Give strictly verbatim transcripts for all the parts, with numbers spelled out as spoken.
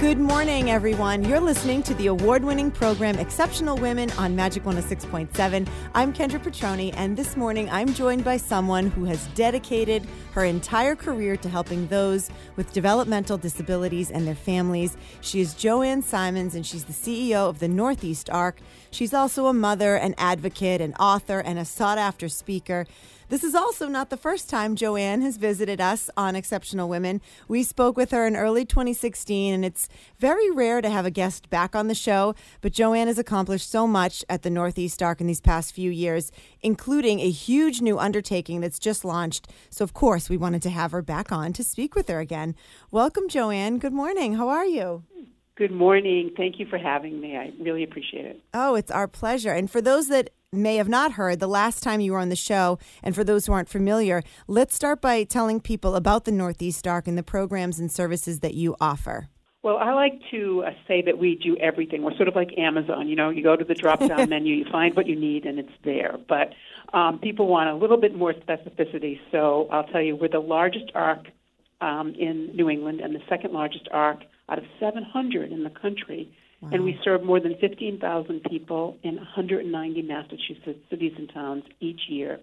Good morning, everyone. You're listening to the award-winning program Exceptional Women on Magic one oh six point seven. I'm Kendra Petroni, and this morning I'm joined by someone who has dedicated her entire career to helping those with developmental disabilities and their families. She is Joanne Simons, and she's the C E O of the Northeast Arc. She's also a mother, an advocate, an author, and a sought-after speaker. This is also not the first time Joanne has visited us on Exceptional Women. We spoke with her in early twenty sixteen, and it's very rare to have a guest back on the show, but Joanne has accomplished so much at the Northeast Arc in these past few years, including a huge new undertaking that's just launched. So, of course, we wanted to have her back on to speak with her again. Welcome, Joanne. Good morning. How are you? Good morning. Thank you for having me. I really appreciate it. Oh, it's our pleasure. And for those that may have not heard, the last time you were on the show, and for those who aren't familiar, let's start by telling people about the Northeast Arc and the programs and services that you offer. Well, I like to uh, say that we do everything. We're sort of like Amazon. You know, you go to the drop-down menu, you find what you need, and it's there. But um, people want a little bit more specificity, so I'll tell you, we're the largest arc um, in New England and the second largest arc out of seven hundred in the country. Wow. And we serve more than fifteen thousand people in one hundred ninety Massachusetts cities and towns each year.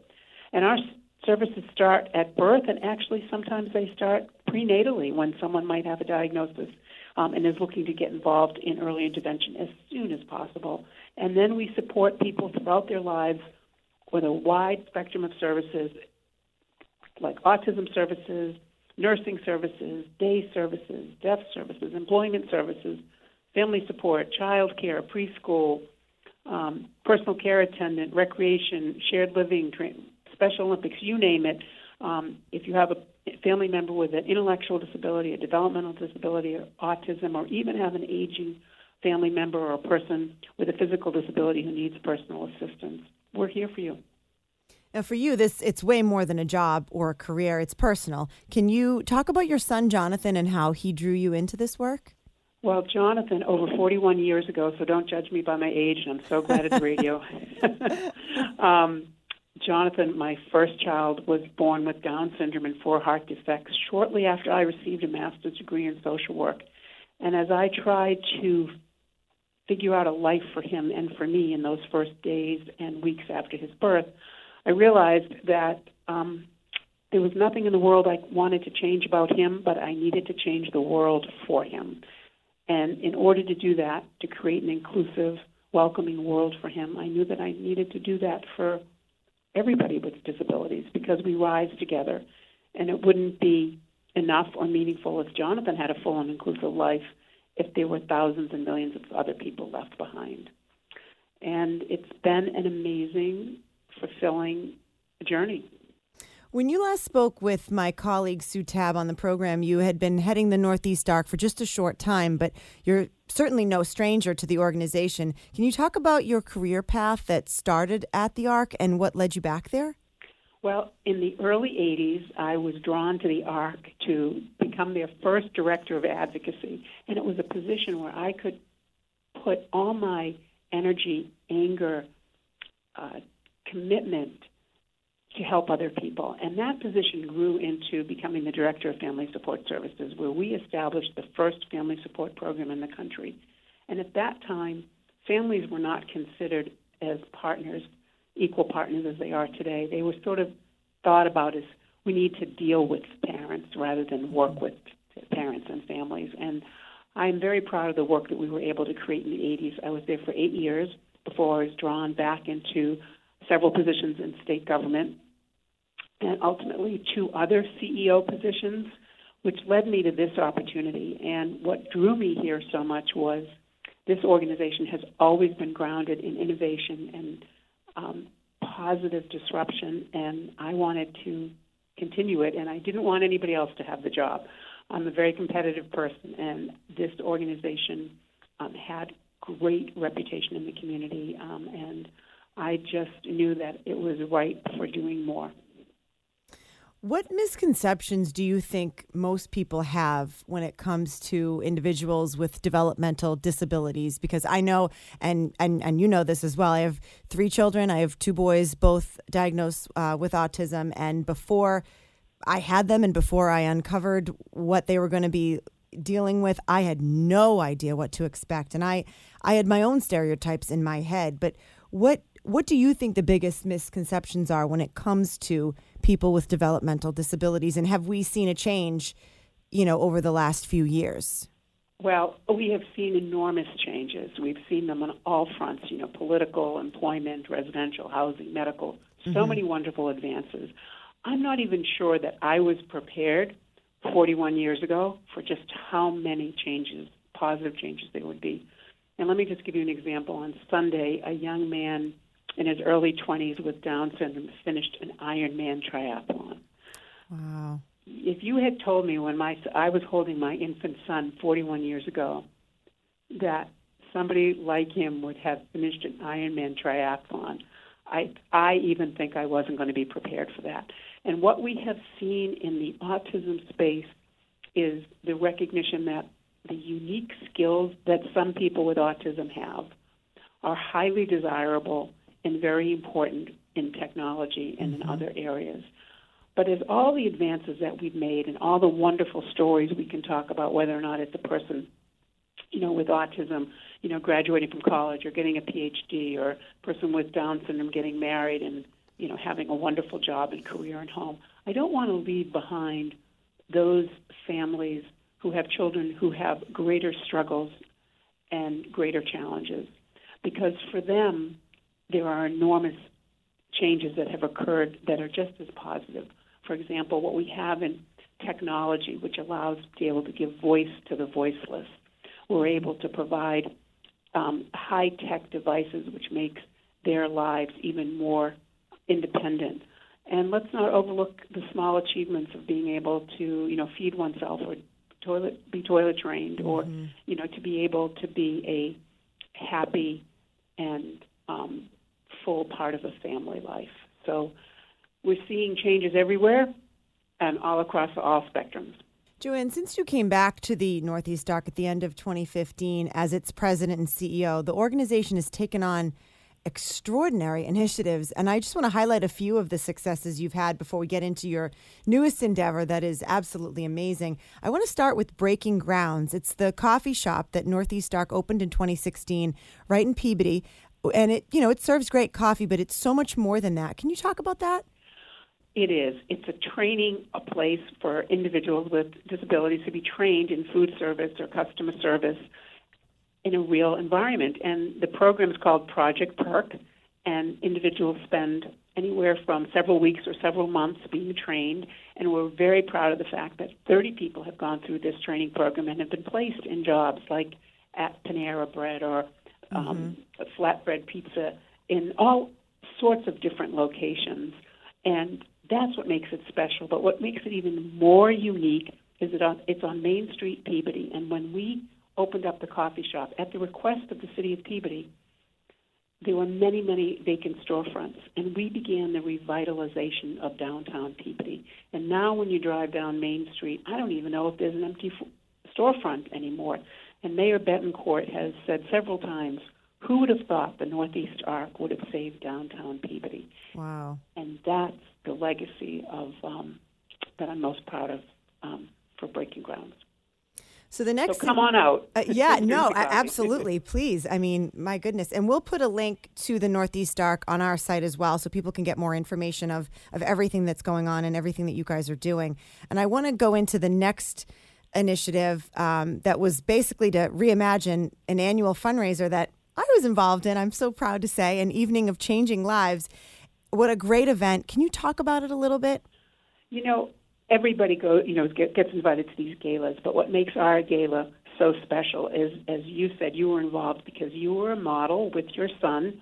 And our services start at birth, and actually sometimes they start prenatally when someone might have a diagnosis um, and is looking to get involved in early intervention as soon as possible. And then we support people throughout their lives with a wide spectrum of services like autism services, nursing services, day services, deaf services, employment services, family support, child care, preschool, um, personal care attendant, recreation, shared living, tra- Special Olympics, you name it. Um, if you have a family member with an intellectual disability, a developmental disability, or autism, or even have an aging family member or a person with a physical disability who needs personal assistance, we're here for you. Now, for you, this it's way more than a job or a career. It's personal. Can you talk about your son, Jonathan, and how he drew you into this work? Well, Jonathan, over forty-one years ago, so don't judge me by my age, and I'm so glad it's radio. um, Jonathan, my first child, was born with Down syndrome and four heart defects shortly after I received a master's degree in social work. And as I tried to figure out a life for him and for me in those first days and weeks after his birth, I realized that um, there was nothing in the world I wanted to change about him, but I needed to change the world for him. And in order to do that, to create an inclusive, welcoming world for him, I knew that I needed to do that for everybody with disabilities because we rise together. And it wouldn't be enough or meaningful if Jonathan had a full and inclusive life if there were thousands and millions of other people left behind. And it's been an amazing, fulfilling journey. When you last spoke with my colleague Sue Tabb on the program, you had been heading the Northeast Arc for just a short time, but you're certainly no stranger to the organization. Can you talk about your career path that started at the Arc and what led you back there? Well, in the early eighties, I was drawn to the Arc to become their first director of advocacy, and it was a position where I could put all my energy, anger, uh, commitment, to help other people. And that position grew into becoming the director of family support services, where we established the first family support program in the country. And at that time, families were not considered as partners, equal partners as they are today. They were sort of thought about as, we need to deal with parents rather than work with parents and families. And I'm very proud of the work that we were able to create in the eighties. I was there for eight years before I was drawn back into several positions in state government, and ultimately two other C E O positions, which led me to this opportunity. And what drew me here so much was this organization has always been grounded in innovation and um, positive disruption, and I wanted to continue it, and I didn't want anybody else to have the job. I'm a very competitive person, and this organization um, had great reputation in the community, um, and I just knew that it was right for doing more. What misconceptions do you think most people have when it comes to individuals with developmental disabilities? Because I know, and and, and you know this as well, I have three children. I have two boys, both diagnosed uh, with autism. And before I had them and before I uncovered what they were going to be dealing with, I had no idea what to expect. And I, I had my own stereotypes in my head. But what What do you think the biggest misconceptions are when it comes to people with developmental disabilities? And have we seen a change, you know, over the last few years? Well, we have seen enormous changes. We've seen them on all fronts, you know, political, employment, residential, housing, medical, so mm-hmm. many wonderful advances. I'm not even sure that I was prepared forty-one years ago for just how many changes, positive changes there would be. And let me just give you an example. On Sunday, a young man in his early twenties with Down syndrome finished an Ironman triathlon. Wow. If you had told me when my I was holding my infant son forty-one years ago that somebody like him would have finished an Ironman triathlon, I, I even think I wasn't going to be prepared for that. And what we have seen in the autism space is the recognition that the unique skills that some people with autism have are highly desirable and very important in technology and in mm-hmm. other areas. But as all the advances that we've made and all the wonderful stories we can talk about, whether or not it's a person, you know, with autism, you know, graduating from college or getting a P H D, or a person with Down syndrome getting married and, you know, having a wonderful job and career and home, I don't want to leave behind those families who have children who have greater struggles and greater challenges, because for them, there are enormous changes that have occurred that are just as positive. For example, what we have in technology, which allows to be able to give voice to the voiceless. We're able to provide um, high-tech devices, which makes their lives even more independent. And let's not overlook the small achievements of being able to, you know, feed oneself or toilet, be toilet trained, or mm-hmm. you know, to be able to be a happy and um, full part of a family life. So we're seeing changes everywhere and all across all spectrums. Joanne, since you came back to the Northeast Arc at the end of twenty fifteen as its president and C E O, the organization has taken on extraordinary initiatives, and I just want to highlight a few of the successes you've had before we get into your newest endeavor that is absolutely amazing. I want to start with Breaking Grounds. It's the coffee shop that Northeast Arc opened in twenty sixteen right in Peabody, and it, you know, it serves great coffee, but it's so much more than that. Can you talk about that? It is. It's a training, a place for individuals with disabilities to be trained in food service or customer service in a real environment. And the program is called Project Perk, and individuals spend anywhere from several weeks or several months being trained, and we're very proud of the fact that thirty people have gone through this training program and have been placed in jobs like at Panera Bread or um, mm-hmm. Flatbread Pizza in all sorts of different locations. And that's what makes it special. But what makes it even more unique is that it's on Main Street, Peabody, and when we opened up the coffee shop at the request of the city of Peabody, there were many, many vacant storefronts, and we began the revitalization of downtown Peabody. And now when you drive down Main Street, I don't even know if there's an empty storefront anymore. And Mayor Betancourt has said several times, who would have thought the Northeast Arc would have saved downtown Peabody? Wow. And that's the legacy of um, that I'm most proud of um, for Breaking Grounds. So the next, so come on out. Uh, yeah, no, absolutely, please. I mean, my goodness, and we'll put a link to the Northeast Arc on our site as well, so people can get more information of of everything that's going on and everything that you guys are doing. And I want to go into the next initiative um, that was basically to reimagine an annual fundraiser that I was involved in. I'm so proud to say, an evening of changing lives. What a great event! Can you talk about it a little bit? You know, everybody goes, you know, gets invited to these galas, but what makes our gala so special is, as you said, you were involved because you were a model with your son,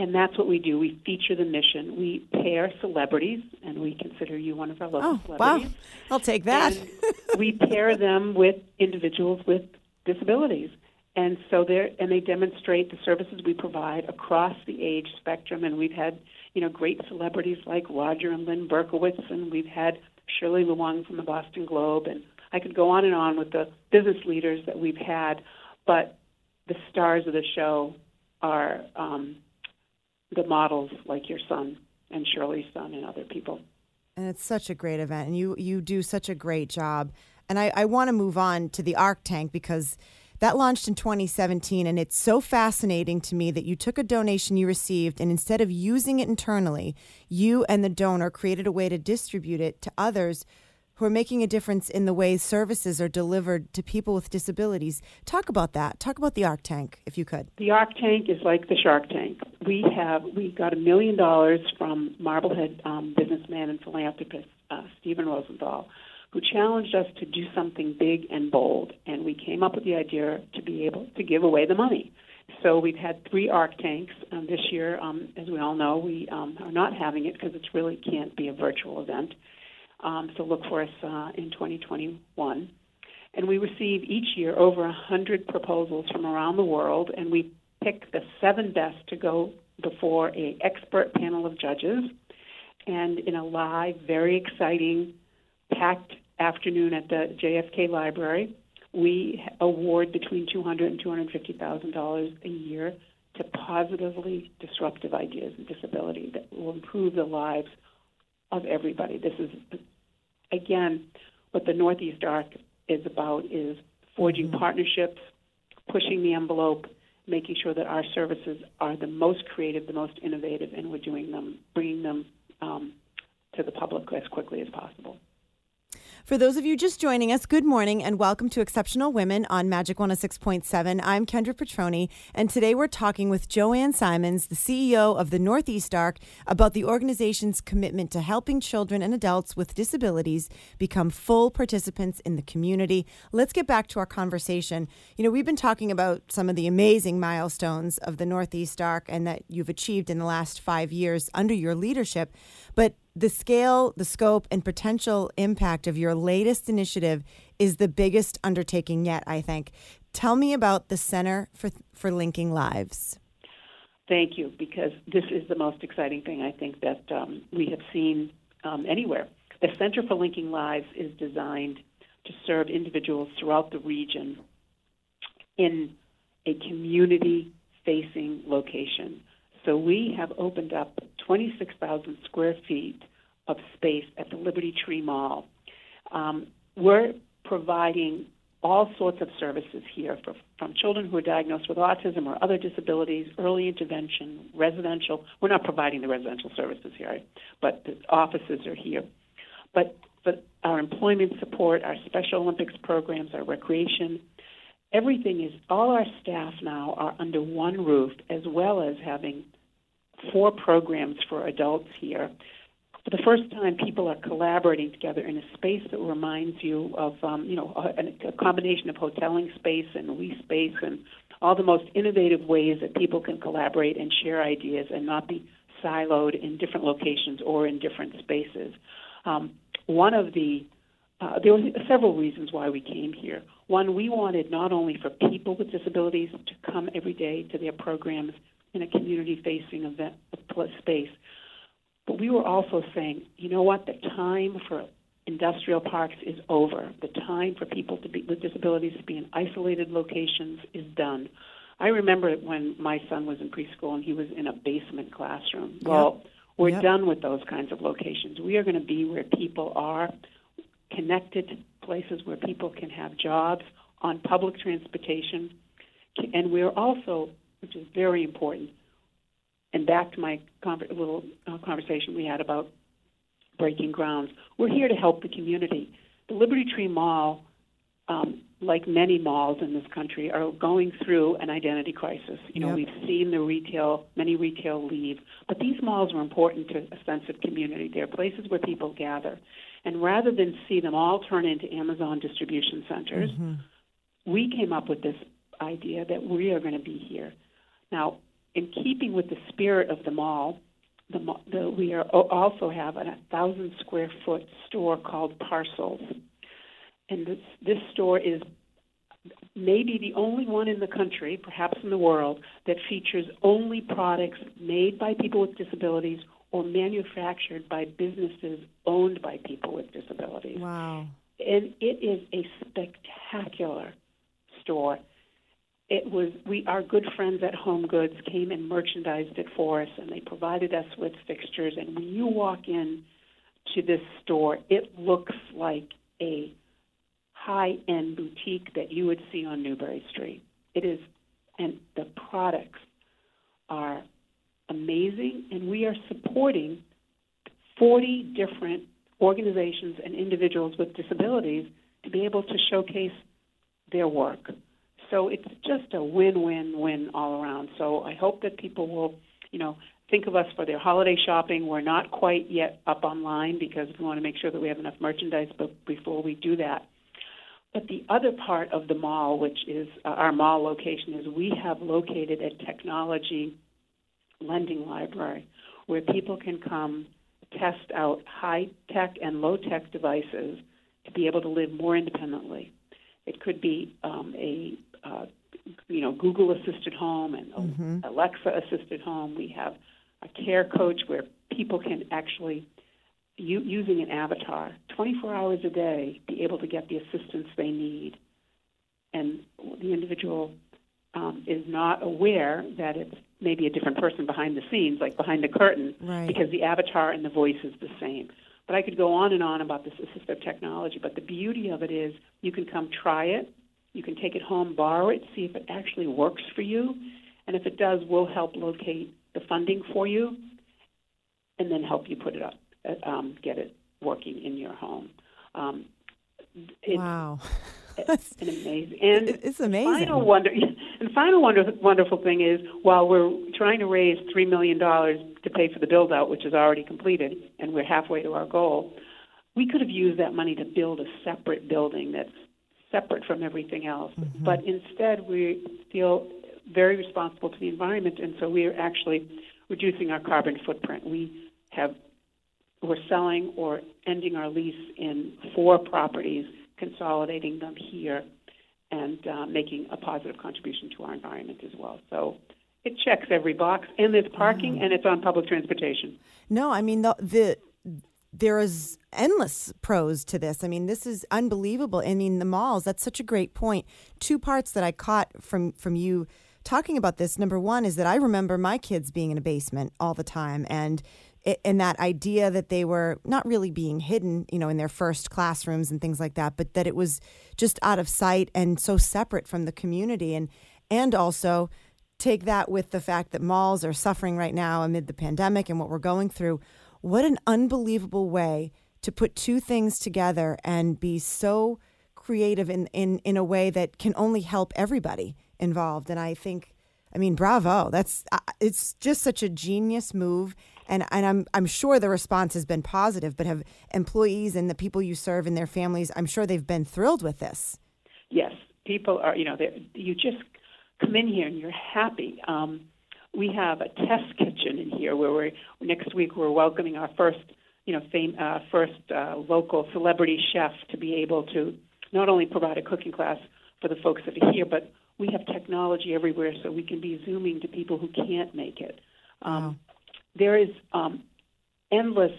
and that's what we do. We feature the mission. We pair celebrities, and we consider you one of our local oh, celebrities. Wow. I'll take that. And we pair them with individuals with disabilities, and so they're and they demonstrate the services we provide across the age spectrum, and we've had, you know, great celebrities like Roger and Lynn Berkowitz, and we've had Shirley Leung from the Boston Globe, and I could go on and on with the business leaders that we've had, but the stars of the show are um, the models like your son and Shirley's son and other people. And it's such a great event, and you, you do such a great job. And I, I want to move on to the Arc Tank, because that launched in twenty seventeen, and it's so fascinating to me that you took a donation you received, and instead of using it internally, you and the donor created a way to distribute it to others who are making a difference in the way services are delivered to people with disabilities. Talk about that. Talk about the Arc Tank, if you could. The Arc Tank is like the Shark Tank. We have we got a million dollars from Marblehead um, businessman and philanthropist uh, Stephen Rosenthal, who challenged us to do something big and bold, and we came up with the idea to be able to give away the money. So we've had three Arc Tanks. Um, this year, um, as we all know, we um, are not having it because it really can't be a virtual event. Um, so look for us uh, in twenty twenty-one. And we receive each year over one hundred proposals from around the world, and we pick the seven best to go before an expert panel of judges. And in a live, very exciting, packed afternoon at the J F K Library, we award between two hundred thousand dollars and two hundred fifty thousand dollars a year to positively disruptive ideas and disability that will improve the lives of everybody. This is, again, what the Northeast Arc is about, is forging mm-hmm. partnerships, pushing the envelope, making sure that our services are the most creative, the most innovative, and we're doing them, bringing them um, to the public as quickly as possible. For those of you just joining us, good morning and welcome to Exceptional Women on Magic one oh six point seven. I'm Kendra Petroni, and today we're talking with Joanne Simons, the C E O of the Northeast Arc, about the organization's commitment to helping children and adults with disabilities become full participants in the community. Let's get back to our conversation. You know, we've been talking about some of the amazing milestones of the Northeast Arc and that you've achieved in the last five years under your leadership, but the scale, the scope, and potential impact of your latest initiative is the biggest undertaking yet, I think. Tell me about the Center for for Linking Lives. Thank you, because this is the most exciting thing I think that um, we have seen um, anywhere. The Center for Linking Lives is designed to serve individuals throughout the region in a community-facing location. So we have opened up twenty-six thousand square feet of space at the Liberty Tree Mall. Um, we're providing all sorts of services here, for, from children who are diagnosed with autism or other disabilities, early intervention, residential. We're not providing the residential services here, but the offices are here. But, but our employment support, our Special Olympics programs, our recreation, everything is, all our staff now are under one roof, as well as having four programs for adults here. For the first time, people are collaborating together in a space that reminds you of, um, you know, a, a combination of hoteling space and we space and all the most innovative ways that people can collaborate and share ideas and not be siloed in different locations or in different spaces. Um, one of the Uh, there were several reasons why we came here. One, we wanted not only for people with disabilities to come every day to their programs in a community-facing event space, but we were also saying, you know what, the time for industrial parks is over. The time for people to be, with disabilities to be in isolated locations is done. I remember when my son was in preschool and he was in a basement classroom. Well, yeah. We're yep. done with those kinds of locations. We are going to be where people are, connected places where people can have jobs, on public transportation. And we're also, which is very important, and back to my con- little uh, conversation we had about Breaking Grounds, we're here to help the community. The Liberty Tree Mall, um, like many malls in this country, are going through an identity crisis. You know, yep. we've seen the retail, many retail leave. But these malls are important to a sense of community. They're places where people gather. And rather than see them all turn into Amazon distribution centers, mm-hmm. we came up with this idea that we are going to be here. Now, in keeping with the spirit of the mall, the, the, we are, also have a one thousand square foot store called Parcels. And this, this store is maybe the only one in the country, perhaps in the world, that features only products made by people with disabilities or manufactured by businesses owned by people with disabilities. Wow. And it is a spectacular store. It was, we, our good friends at HomeGoods came and merchandised it for us, and they provided us with fixtures. And when you walk in to this store, it looks like a high-end boutique that you would see on Newbury Street. It is, and the products are amazing, and we are supporting forty different organizations and individuals with disabilities to be able to showcase their work. So it's just a win-win-win all around. So I hope that people will, you know, think of us for their holiday shopping. We're not quite yet up online because we want to make sure that we have enough merchandise before we do that. But the other part of the mall, which is our mall location, is we have located a technology lending library where people can come test out high-tech and low-tech devices to be able to live more independently. It could be um, a Uh, you know, Google-assisted home and mm-hmm. Alexa-assisted home. We have a care coach where people can actually, u- using an avatar, twenty-four hours a day, be able to get the assistance they need. And the individual um, is not aware that it's maybe a different person behind the scenes, like behind the curtain, right. because the avatar and the voice is the same. But I could go on and on about this assistive technology, but the beauty of it is you can come try it. You can take it home, borrow it, see if it actually works for you. And if it does, we'll help locate the funding for you and then help you put it up, um, get it working in your home. Um, it's, wow. That's an amazing. And it's amazing. Final wonder, and final wonder, wonderful thing is while we're trying to raise three million dollars to pay for the build-out, which is already completed, and we're halfway to our goal, we could have used that money to build a separate building that's separate from everything else. Mm-hmm. But instead, we feel very responsible to the environment, and so we are actually reducing our carbon footprint. We have, we're selling or ending our lease in four properties, consolidating them here, and uh, making a positive contribution to our environment as well. So it checks every box, and there's parking, mm-hmm. and it's on public transportation. No, I mean, the... the there is endless pros to this. I mean, this is unbelievable. I mean, the malls, that's such a great point. Two parts that I caught from, from you talking about this. Number one is that I remember my kids being in a basement all the time, and and that idea that they were not really being hidden, you know, in their first classrooms and things like that, but that it was just out of sight and so separate from the community. And and also take that with the fact that malls are suffering right now amid the pandemic and what we're going through. What an unbelievable way to put two things together and be so creative in, in, in a way that can only help everybody involved. And I think, I mean, bravo. That's uh, it's just such a genius move. And, and I'm I'm sure the response has been positive, but have employees and the people you serve and their families, I'm sure they've been thrilled with this. Yes. People are, you know, you just come in here and you're happy. Um We have a test kitchen in here where we're next week we're welcoming our first, you know, fame, uh, first uh, local celebrity chef to be able to not only provide a cooking class for the folks that are here, but we have technology everywhere so we can be Zooming to people who can't make it. Um, wow. There is um, endless,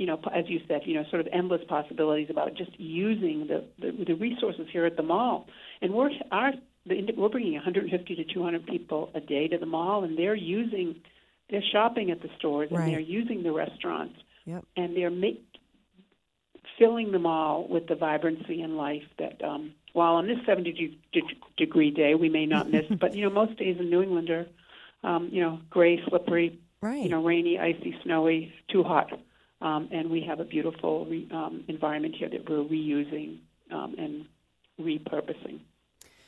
you know, as you said, you know, sort of endless possibilities about just using the, the, the resources here at the mall, and we're our. We're bringing one hundred fifty to two hundred people a day to the mall, and they're using They're shopping at the stores, and right. they're using the restaurants, yep. and they're make, filling them all with the vibrancy and life that, um, while on this seventy-degree day we may not miss, but, you know, most days in New England are, um, you know, gray, slippery, right. you know, rainy, icy, snowy, too hot. Um, and we have a beautiful re, um, environment here that we're reusing um, and repurposing.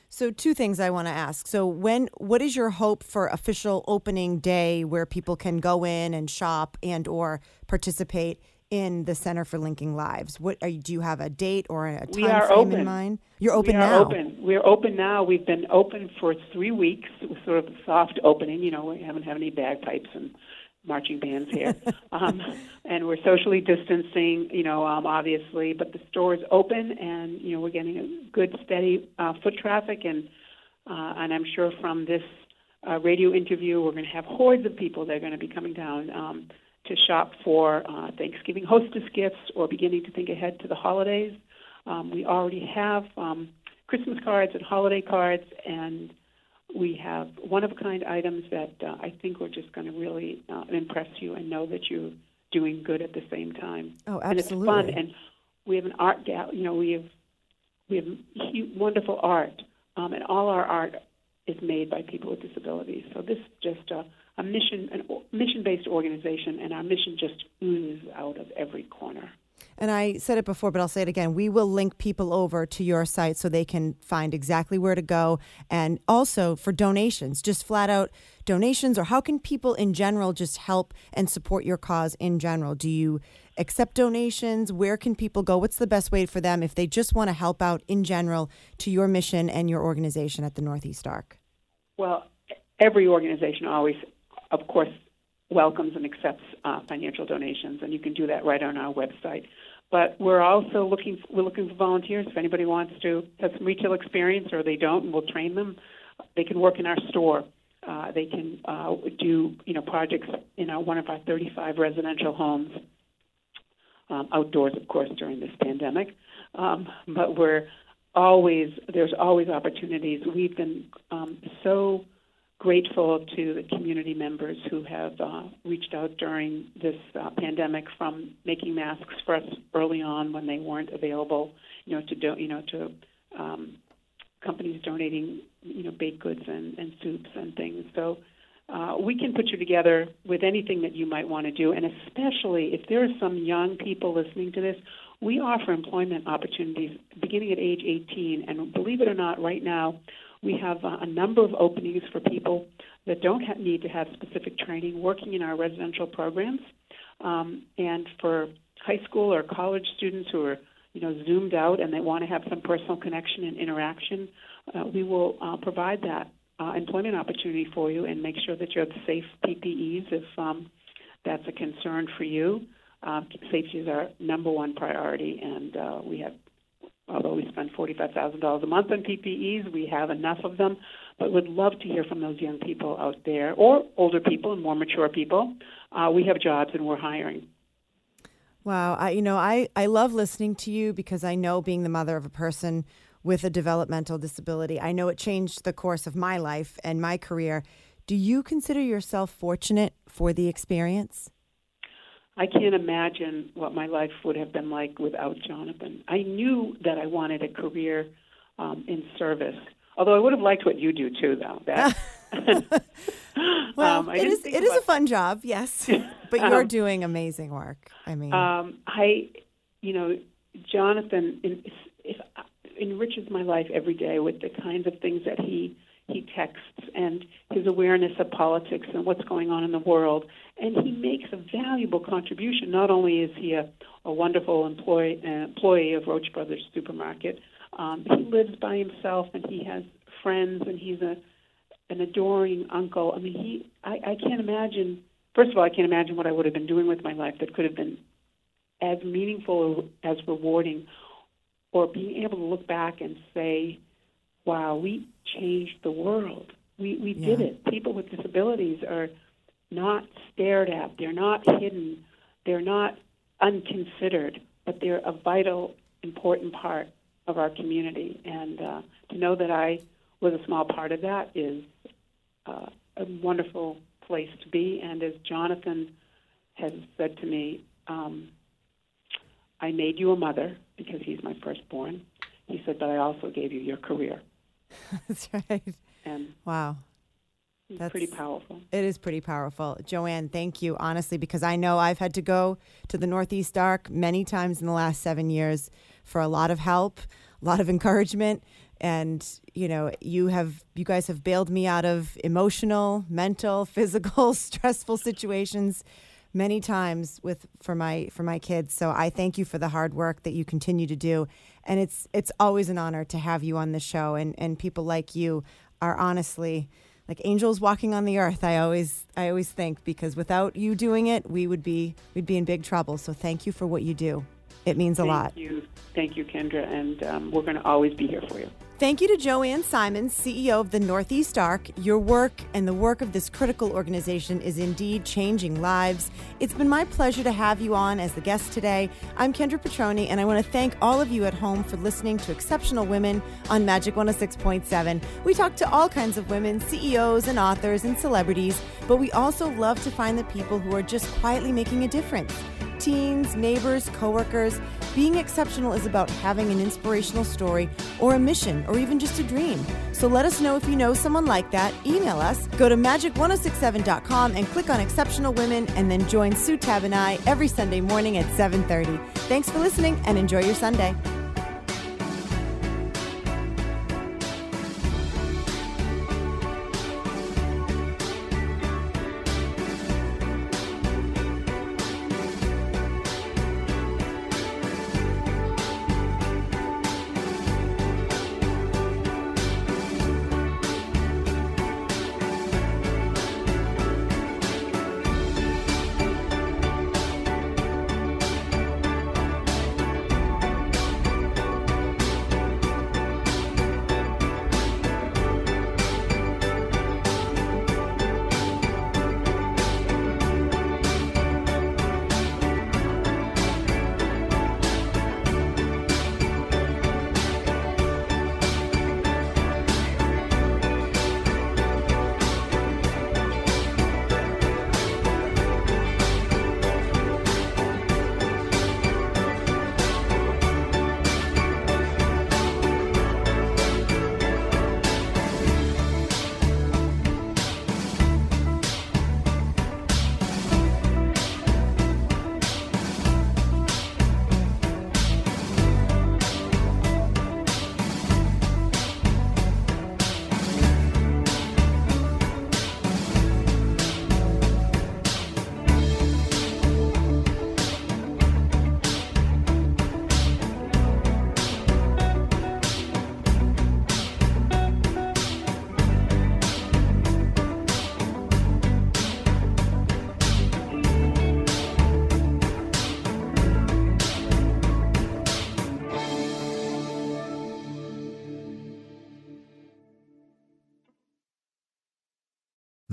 So two things I want to ask. So when, what is your hope for official opening day where people can go in and shop and or participate in the Center for Linking Lives? What are you, do you have a date or a time frame open. in mind? You're open we are now. Open. We're open now. We've been open for three weeks. It was sort of a soft opening. You know, we haven't had any bagpipes and marching bands here. um, and we're socially distancing, you know, um, obviously, but the store is open and, you know, we're getting a good, steady uh, foot traffic. And uh, and I'm sure from this uh, radio interview, we're going to have hordes of people that are going to be coming down um, to shop for uh, Thanksgiving hostess gifts or beginning to think ahead to the holidays. Um, we already have um, Christmas cards and holiday cards, and we have one-of-a-kind items that uh, I think we're just going to really uh, impress you and know that you're doing good at the same time. Oh, absolutely. And it's fun. And we have an art gallery. You know, we have we have huge, wonderful art, um, and all our art is made by people with disabilities. So this is just a, a mission, a mission-based organization, and our mission just oozes out of every corner. And I said it before, but I'll say it again. We will link people over to your site so they can find exactly where to go. And also for donations, just flat out donations, or how can people in general just help and support your cause in general? Do you accept donations? Where can people go? What's the best way for them if they just want to help out in general to your mission and your organization at the Northeast Arc? Well, every organization always, of course, welcomes and accepts uh, financial donations, and you can do that right on our website. But we're also looking for, we're looking for volunteers. If anybody wants to have some retail experience or they don't, and we'll train them, they can work in our store. Uh, they can uh, do you know projects in our, one of our thirty-five residential homes, um, outdoors, of course, during this pandemic. Um, but we're always there's always opportunities. We've been um, so. grateful to the community members who have uh, reached out during this uh, pandemic, from making masks for us early on when they weren't available, you know, to do, you know, to um, companies donating, you know, baked goods and, and soups and things. So uh, we can put you together with anything that you might want to do, and especially if there are some young people listening to this, we offer employment opportunities beginning at age eighteen, and believe it or not, right now, we have a number of openings for people that don't have, need to have specific training, working in our residential programs, um, and for high school or college students who are, you know, zoomed out and they want to have some personal connection and interaction. Uh, we will uh, provide that uh, employment opportunity for you and make sure that you have safe P P Es if um, that's a concern for you. Uh, safety is our number one priority, and uh, we have. Although we spend forty-five thousand dollars a month on P P Es, we have enough of them, but would love to hear from those young people out there, or older people and more mature people. Uh, we have jobs and we're hiring. Wow. I, you know, I, I love listening to you because I know, being the mother of a person with a developmental disability, I know it changed the course of my life and my career. Do you consider yourself fortunate for the experience? I can't imagine what my life would have been like without Jonathan. I knew that I wanted a career um, in service, although I would have liked what you do too, though. That. well, um, it is it is a fun job, yes, but you're um, doing amazing work. I mean, um, I, you know, Jonathan in, if, enriches my life every day with the kinds of things that he. He texts, and his awareness of politics and what's going on in the world. And he makes a valuable contribution. Not only is he a, a wonderful employee, uh, employee of Roach Brothers Supermarket, um, he lives by himself, and he has friends, and he's a an adoring uncle. I mean, he I, I can't imagine, first of all, I can't imagine what I would have been doing with my life that could have been as meaningful, as rewarding, or being able to look back and say, wow, we changed the world. We we yeah. did it. People with disabilities are not stared at. They're not hidden. They're not unconsidered, but they're a vital, important part of our community. And uh, to know that I was a small part of that is uh, a wonderful place to be. And as Jonathan has said to me, um, I made you a mother because he's my firstborn. He said, but I also gave you your career. That's right. And wow. That's pretty powerful. It is pretty powerful. Joanne, thank you, honestly, because I know I've had to go to the Northeast Arc many times in the last seven years for a lot of help, a lot of encouragement. And, you know, you have you guys have bailed me out of emotional, mental, physical, stressful situations many times with for my for my kids. So I thank you for the hard work that you continue to do. And it's it's always an honor to have you on the show. And, and people like you are honestly like angels walking on the earth, I always I always think, because without you doing it, we would be we'd be in big trouble. So thank you for what you do. It means a thank lot. Thank you. Thank you, Kendra. And um, we're going to always be here for you. Thank you to Joanne Simons, C E O of the Northeast Arc. Your work and the work of this critical organization is indeed changing lives. It's been my pleasure to have you on as the guest today. I'm Kendra Petroni, and I want to thank all of you at home for listening to Exceptional Women on Magic one oh six point seven. We talk to all kinds of women, C E Os and authors and celebrities, but we also love to find the people who are just quietly making a difference. Teens, neighbors, coworkers. Being exceptional is about having an inspirational story or a mission or even just a dream. So let us know if you know someone like that. Email us. Go to magic ten sixty-seven dot com and click on Exceptional Women, and then join Sue Tabb and I every Sunday morning at seven thirty. Thanks for listening and enjoy your Sunday.